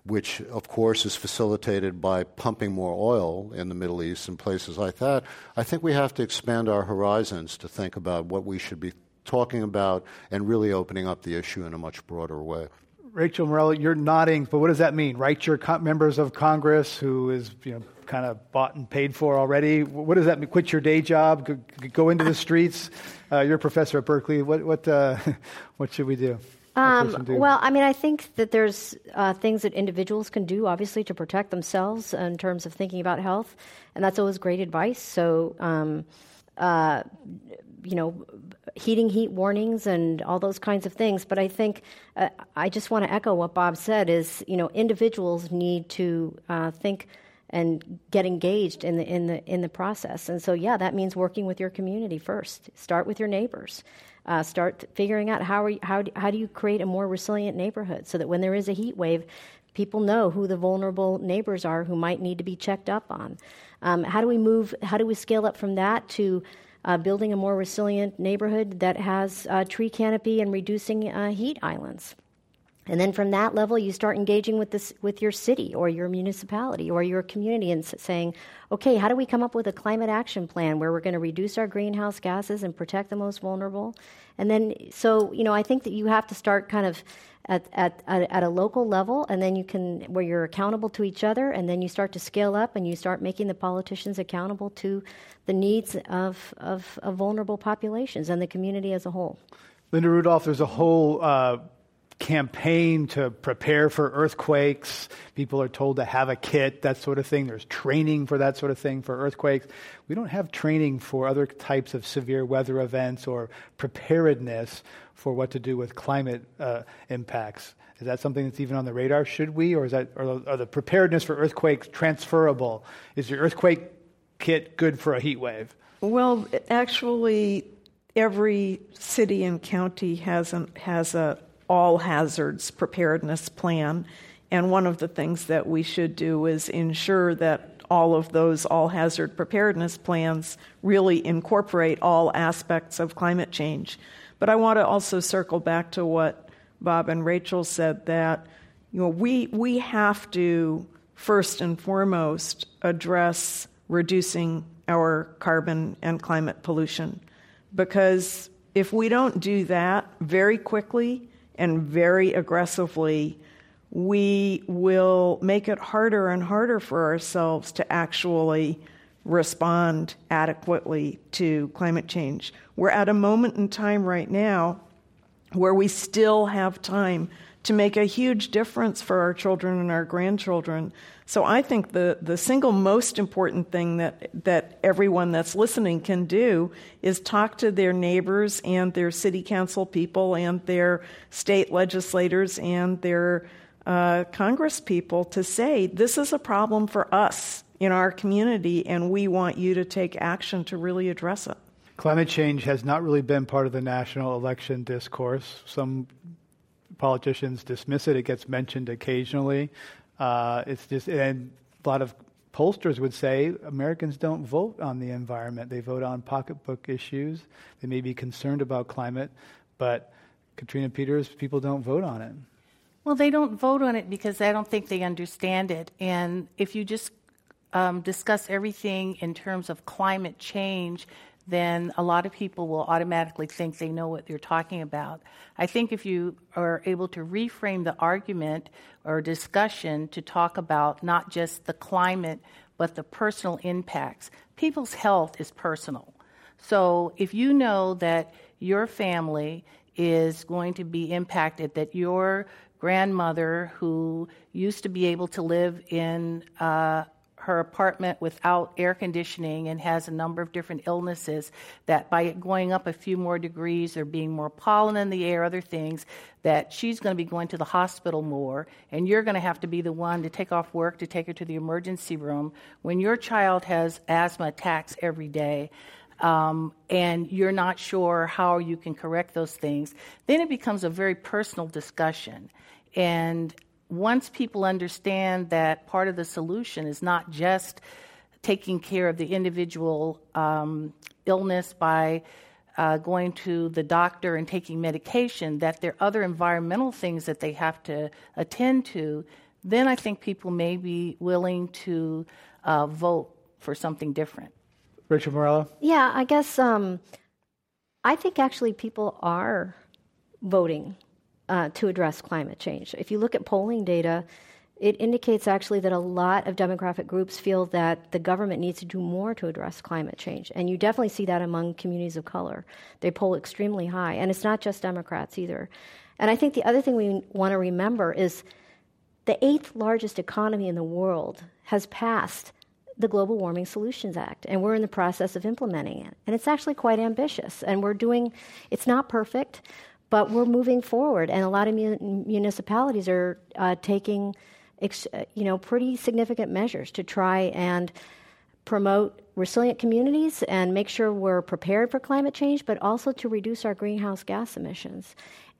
which, of course, is facilitated by pumping more oil in the Middle East and places like that. I think we have to expand our horizons to think about what we should be talking about and really opening up the issue in a much broader way. Rachel Morello, you're nodding, but what does that mean? Right, your members of Congress who is, you know, kind of bought and paid for already. What does that mean? Quit your day job, go into the streets. You're a professor at Berkeley. What should we do? Well, I mean, I think that there's things that individuals can do, obviously, to protect themselves in terms of thinking about health, and that's always great advice. So, you know, heat warnings and all those kinds of things. But I think I just want to echo what Bob said is, you know, individuals need to think and get engaged in the process. And so, yeah, that means working with your community first. Start with your neighbors. Start figuring out how do you create a more resilient neighborhood so that when there is a heat wave, people know who the vulnerable neighbors are who might need to be checked up on. How do we scale up from that to building a more resilient neighborhood that has tree canopy and reducing heat islands? And then from that level, you start engaging with your city or your municipality or your community and saying, okay, how do we come up with a climate action plan where we're going to reduce our greenhouse gases and protect the most vulnerable? And then, so, you know, I think that you have to start kind of at a local level, and then you can, where you're accountable to each other, and then you start to scale up and you start making the politicians accountable to the needs of vulnerable populations and the community as a whole. Linda Rudolph, there's a whole campaign to prepare for earthquakes. People are told to have a kit, that sort of thing. There's training for that sort of thing for earthquakes. We don't have training for other types of severe weather events or preparedness for what to do with climate impacts. Is that something that's even on the radar? Should we, or are the preparedness for earthquakes transferable? Is your earthquake kit good for a heat wave? Well, actually, every city and county has a all hazards preparedness plan, and one of the things that we should do is ensure that all of those all hazard preparedness plans really incorporate all aspects of climate change. But I want to also circle back to what Bob and Rachel said, that, you know, we have to first and foremost address reducing our carbon and climate pollution, because if we don't do that very quickly and very aggressively, we will make it harder and harder for ourselves to actually respond adequately to climate change. We're at a moment in time right now where we still have time to make a huge difference for our children and our grandchildren. So I think the single most important thing that everyone that's listening can do is talk to their neighbors and their city council people and their state legislators and their Congress people to say, this is a problem for us in our community, and we want you to take action to really address it. Climate change has not really been part of the national election discourse. Some politicians dismiss it. It gets mentioned occasionally. It's just, and a lot of pollsters would say Americans don't vote on the environment. They vote on pocketbook issues. They may be concerned about climate, but Katrina Peters, people don't vote on it. Well, they don't vote on it because I don't think they understand it. And if you just discuss everything in terms of climate change, then a lot of people will automatically think they know what you're talking about. I think if you are able to reframe the argument or discussion to talk about not just the climate, but the personal impacts. People's health is personal. So if you know that your family is going to be impacted, that your grandmother who used to be able to live in her apartment without air conditioning and has a number of different illnesses, that by going up a few more degrees or being more pollen in the air, other things, that she's going to be going to the hospital more, and you're going to have to be the one to take off work to take her to the emergency room when your child has asthma attacks every day. And you're not sure how you can correct those things, then it becomes a very personal discussion. And once people understand that part of the solution is not just taking care of the individual illness by going to the doctor and taking medication, that there are other environmental things that they have to attend to, then I think people may be willing to vote for something different. Rachel Morello? Yeah, I guess I think actually people are voting to address climate change. If you look at polling data, it indicates actually that a lot of demographic groups feel that the government needs to do more to address climate change. And you definitely see that among communities of color. They poll extremely high. And it's not just Democrats either. And I think the other thing we want to remember is the 8th largest economy in the world has passed the Global Warming Solutions Act, and we're in the process of implementing it. And it's actually quite ambitious, and we're doing, it's not perfect, but we're moving forward, and a lot of municipalities are taking, pretty significant measures to try and promote resilient communities and make sure we're prepared for climate change, but also to reduce our greenhouse gas emissions.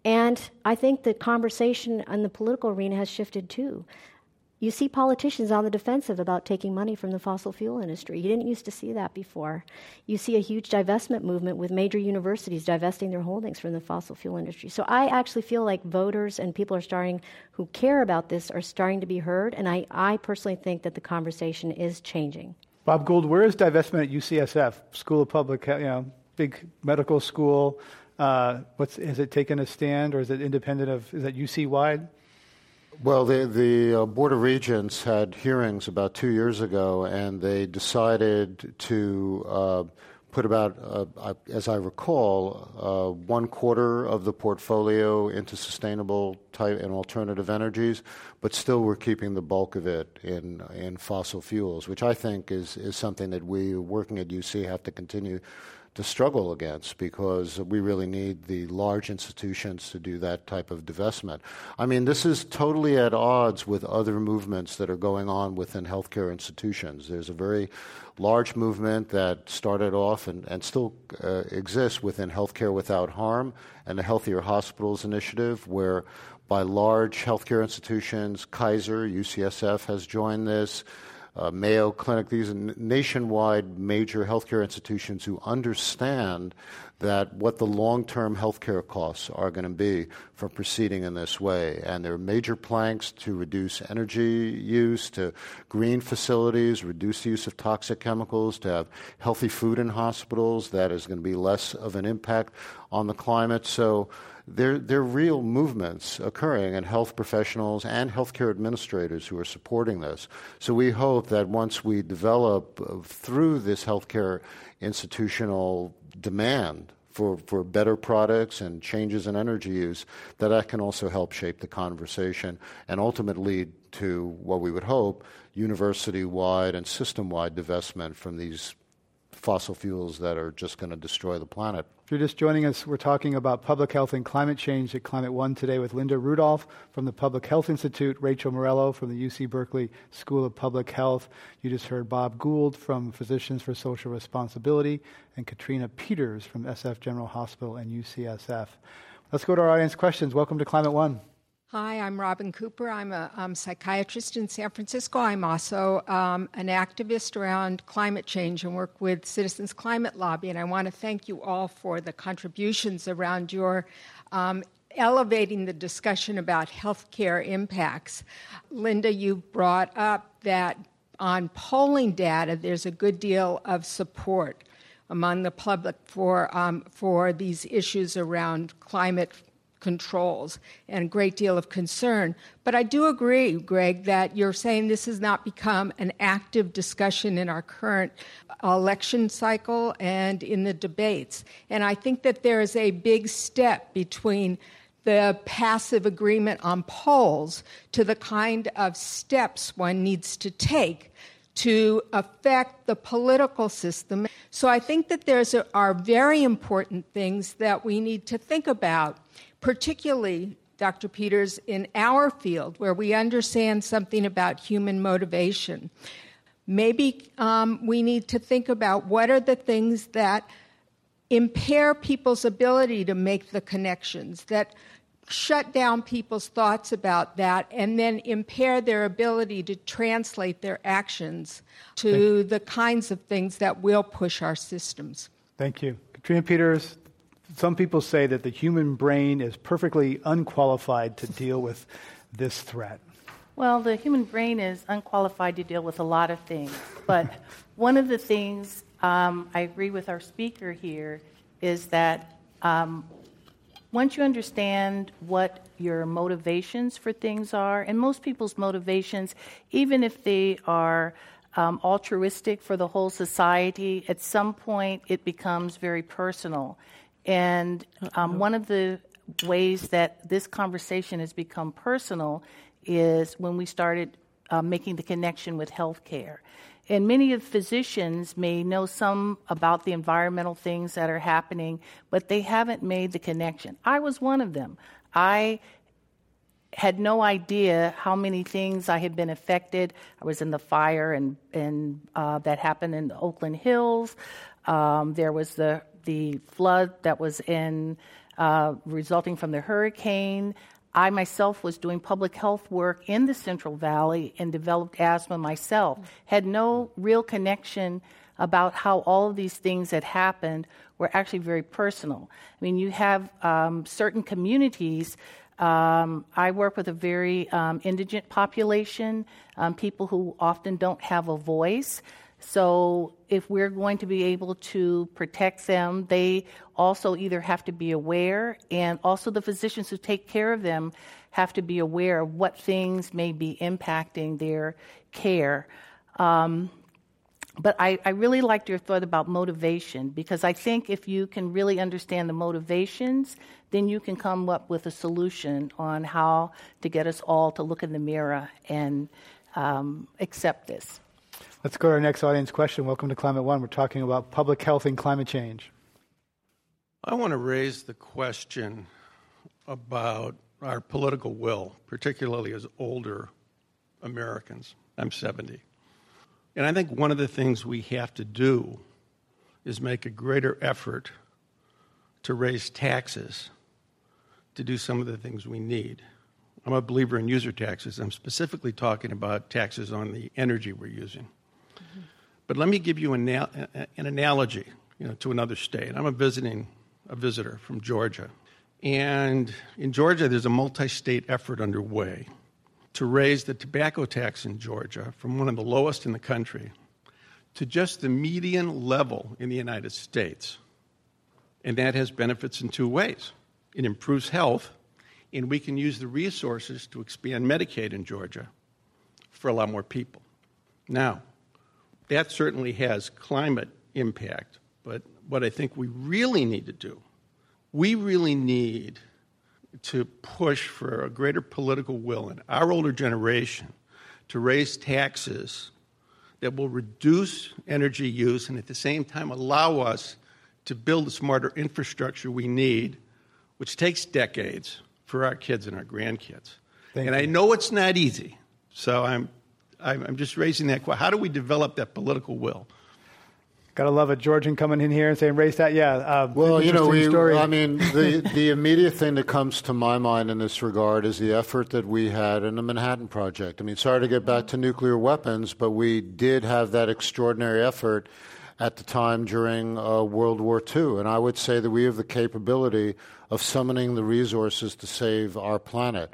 And I think the conversation in the political arena has shifted too. You see politicians on the defensive about taking money from the fossil fuel industry. You didn't used to see that before. You see a huge divestment movement with major universities divesting their holdings from the fossil fuel industry. So I actually feel like voters and people are starting, who care about this, are starting to be heard, and I personally think that the conversation is changing. Bob Gould, where is divestment at UCSF, School of Public Health, big medical school? Has it taken a stand, or is it independent of, is that UC-wide? Well, the Board of Regents had hearings about 2 years ago, and they decided to put about, as I recall, 1/4 of the portfolio into sustainable type and alternative energies, but still we're keeping the bulk of it in fossil fuels, which I think is something that we, working at UC, have to continue to struggle against, because we really need the large institutions to do that type of divestment. I mean, this is totally at odds with other movements that are going on within healthcare institutions. There's a very large movement that started off and still exists within Healthcare Without Harm and the Healthier Hospitals Initiative, where by large healthcare institutions, Kaiser, UCSF has joined this, Mayo Clinic, these are nationwide major healthcare institutions who understand that what the long-term healthcare costs are going to be for proceeding in this way. And there are major planks to reduce energy use, to green facilities, reduce the use of toxic chemicals, to have healthy food in hospitals. That is going to be less of an impact on the climate. So there are real movements occurring, and health professionals and healthcare administrators who are supporting this. So we hope that once we develop through this healthcare institutional demand for better products and changes in energy use, that can also help shape the conversation and ultimately lead to what we would hope university-wide and system-wide divestment from these fossil fuels that are just going to destroy the planet. If you're just joining us, we're talking about public health and climate change at Climate One today with Linda Rudolph from the Public Health Institute, Rachel Morello from the UC Berkeley School of Public Health. You just heard Bob Gould from Physicians for Social Responsibility and Katrina Peters from SF General Hospital and UCSF. Let's go to our audience questions. Welcome to Climate One. Hi, I'm Robin Cooper. I'm a psychiatrist in San Francisco. I'm also an activist around climate change and work with Citizens Climate Lobby. And I want to thank you all for the contributions around your elevating the discussion about healthcare impacts. Linda, you brought up that on polling data, there's a good deal of support among the public for these issues around climate controls and a great deal of concern. But I do agree, Greg, that you're saying this has not become an active discussion in our current election cycle and in the debates. And I think that there is a big step between the passive agreement on polls to the kind of steps one needs to take to affect the political system. So I think that there are very important things that we need to think about, particularly, Dr. Peters, in our field where we understand something about human motivation. Maybe we need to think about what are the things that impair people's ability to make the connections, that shut down people's thoughts about that, and then impair their ability to translate their actions to the kinds of things that will push our systems. Thank you. Katrina Peters, some people say that the human brain is perfectly unqualified to deal with this threat. Well, the human brain is unqualified to deal with a lot of things. But one of the things I agree with our speaker here is that once you understand what your motivations for things are, and most people's motivations, even if they are altruistic for the whole society, at some point it becomes very personal. And one of the ways that this conversation has become personal is when we started making the connection with healthcare. And many of physicians may know some about the environmental things that are happening, but they haven't made the connection. I was one of them. I had no idea how many things I had been affected. I was in the fire and that happened in the Oakland Hills. There was the flood that was in resulting from the hurricane. I myself was doing public health work in the Central Valley and developed asthma myself. Had no real connection about how all of these things that happened were actually very personal. I mean, you have certain communities. I work with a very indigent population, people who often don't have a voice. So if we're going to be able to protect them, they also either have to be aware, and also the physicians who take care of them have to be aware of what things may be impacting their care. But I really liked your thought about motivation, because I think if you can really understand the motivations, then you can come up with a solution on how to get us all to look in the mirror and accept this. Let's go to our next audience question. Welcome to Climate One. We're talking about public health and climate change. I want to raise the question about our political will, particularly as older Americans. I'm 70. And I think one of the things we have to do is make a greater effort to raise taxes to do some of the things we need. I'm a believer in user taxes. I'm specifically talking about taxes on the energy we're using. Mm-hmm. But let me give you an analogy, to another state. I'm a visitor from Georgia. And in Georgia, there's a multi-state effort underway to raise the tobacco tax in Georgia from one of the lowest in the country to just the median level in the United States. And that has benefits in two ways. It improves health, and we can use the resources to expand Medicaid in Georgia for a lot more people. Now, that certainly has climate impact, but what I think we really need to do, we really need to push for a greater political will in our older generation to raise taxes that will reduce energy use and at the same time allow us to build the smarter infrastructure we need, which takes decades, for our kids and our grandkids. Thank you. I know it's not easy, so I'm just raising that question. How do we develop that political will? Gotta love a Georgian coming in here and saying, "Raise that, yeah." Well, story. I mean, the immediate thing that comes to my mind in this regard is the effort that we had in the Manhattan Project. I mean, sorry to get back to nuclear weapons, but we did have that extraordinary effort at the time during World War II. And I would say that we have the capability of summoning the resources to save our planet.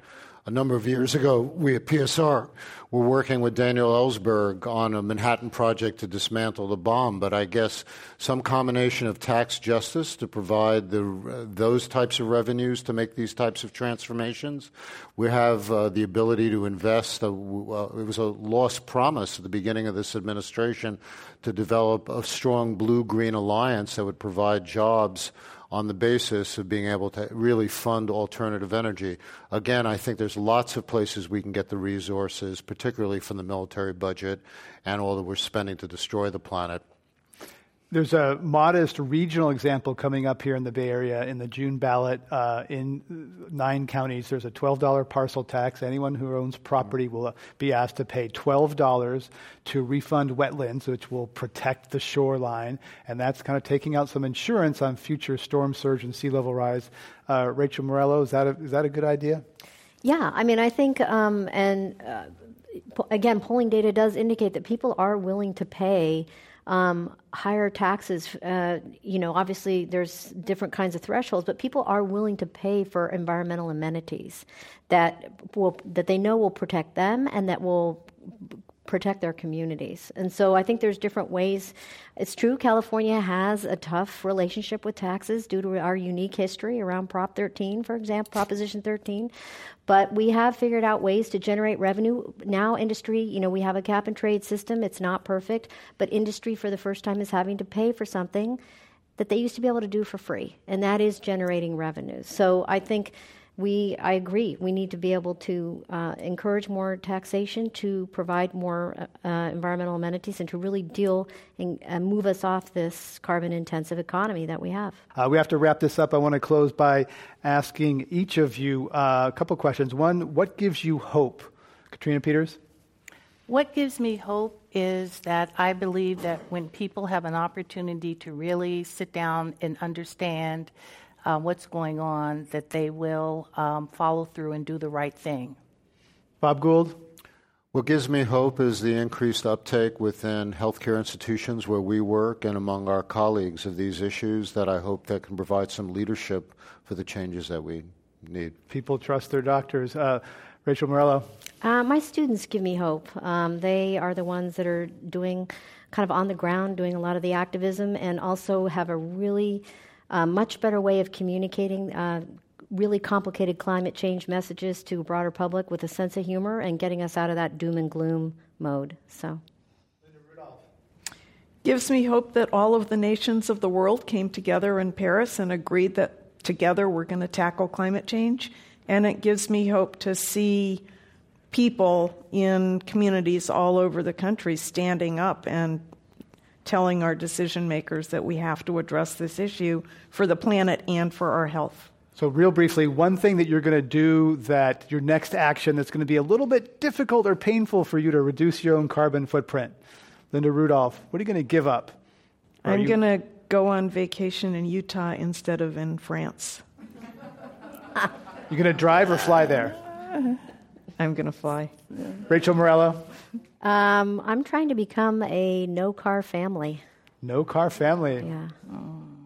A number of years ago, we at PSR were working with Daniel Ellsberg on a Manhattan Project to dismantle the bomb, but I guess some combination of tax justice to provide those types of revenues to make these types of transformations. We have the ability to invest. It was a lost promise at the beginning of this administration to develop a strong blue-green alliance that would provide jobs on the basis of being able to really fund alternative energy. Again, I think there's lots of places we can get the resources, particularly from the military budget and all that we're spending to destroy the planet. There's a modest regional example coming up here in the Bay Area in the June ballot. In 9 counties, there's a $12 parcel tax. Anyone who owns property will be asked to pay $12 to refund wetlands, which will protect the shoreline. And that's kind of taking out some insurance on future storm surge and sea level rise. Rachel Morello, is that a good idea? Yeah. I mean, I think again, polling data does indicate that people are willing to pay higher taxes. Obviously there's different kinds of thresholds, but people are willing to pay for environmental amenities that they know will protect them and that will protect their communities. And so I think there's different ways. It's true, California has a tough relationship with taxes due to our unique history around Prop 13, for example, Proposition 13. But we have figured out ways to generate revenue. Now industry, we have a cap and trade system. It's not perfect, but industry for the first time is having to pay for something that they used to be able to do for free, and that is generating revenues. So I think I agree. We need to be able to encourage more taxation to provide more environmental amenities and to really deal and move us off this carbon-intensive economy that we have. We have to wrap this up. I want to close by asking each of you a couple questions. One, what gives you hope? Katrina Peters? What gives me hope is that I believe that when people have an opportunity to really sit down and understand what's going on, that they will follow through and do the right thing. Bob Gould? What gives me hope is the increased uptake within healthcare institutions where we work and among our colleagues of these issues that I hope that can provide some leadership for the changes that we need. People trust their doctors. Rachel Morello? My students give me hope. They are the ones that are doing, kind of on the ground, doing a lot of the activism and also have a really much better way of communicating really complicated climate change messages to a broader public with a sense of humor and getting us out of that doom and gloom mode. So, Linda Rudolph. Gives me hope that all of the nations of the world came together in Paris and agreed that together we're going to tackle climate change. And it gives me hope to see people in communities all over the country standing up and telling our decision makers that we have to address this issue for the planet and for our health. So real briefly, one thing that you're going to do, that your next action that's going to be a little bit difficult or painful for you to reduce your own carbon footprint. Linda Rudolph, what are you going to give up? I'm going to go on vacation in Utah instead of in France. You're going to drive or fly there? I'm going to fly. Rachel Morello? I'm trying to become a no-car family. No-car family. Yeah.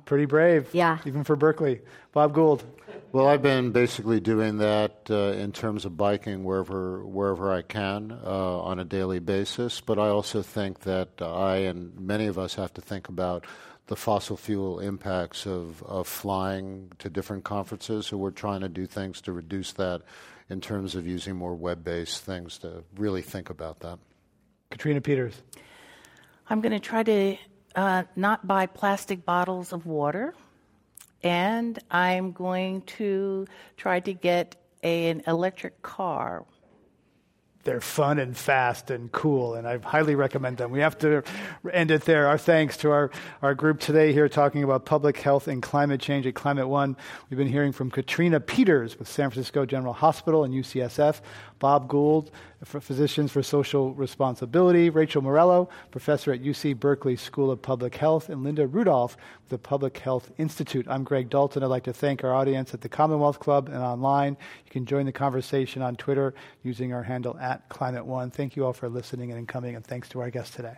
Pretty brave. Yeah. Even for Berkeley. Bob Gould. Well, I've been basically doing that in terms of biking wherever I can on a daily basis. But I also think that I and many of us have to think about the fossil fuel impacts of flying to different conferences. So we're trying to do things to reduce that in terms of using more web-based things to really think about that. Katrina Peters. I'm going to try to not buy plastic bottles of water, and I'm going to try to get an electric car. They're fun and fast and cool, and I highly recommend them. We have to end it there. Our thanks to our group today here talking about public health and climate change at Climate One. We've been hearing from Katrina Peters with San Francisco General Hospital and UCSF, Bob Gould, for Physicians for Social Responsibility, Rachel Morello, professor at UC Berkeley School of Public Health, and Linda Rudolph, the Public Health Institute. I'm Greg Dalton. I'd like to thank our audience at the Commonwealth Club and online. You can join the conversation on Twitter using our handle at Climate One. Thank you all for listening and coming, and thanks to our guests today.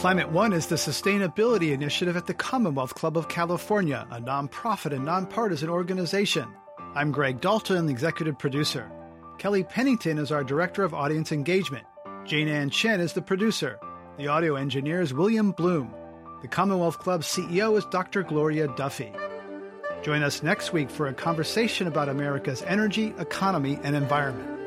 Climate One is the sustainability initiative at the Commonwealth Club of California, a nonprofit and nonpartisan organization. I'm Greg Dalton, the executive producer. Kelly Pennington is our director of audience engagement. Jane Ann Chen is the producer. The audio engineer is William Bloom. The Commonwealth Club CEO is Dr. Gloria Duffy. Join us next week for a conversation about America's energy, economy, and environment.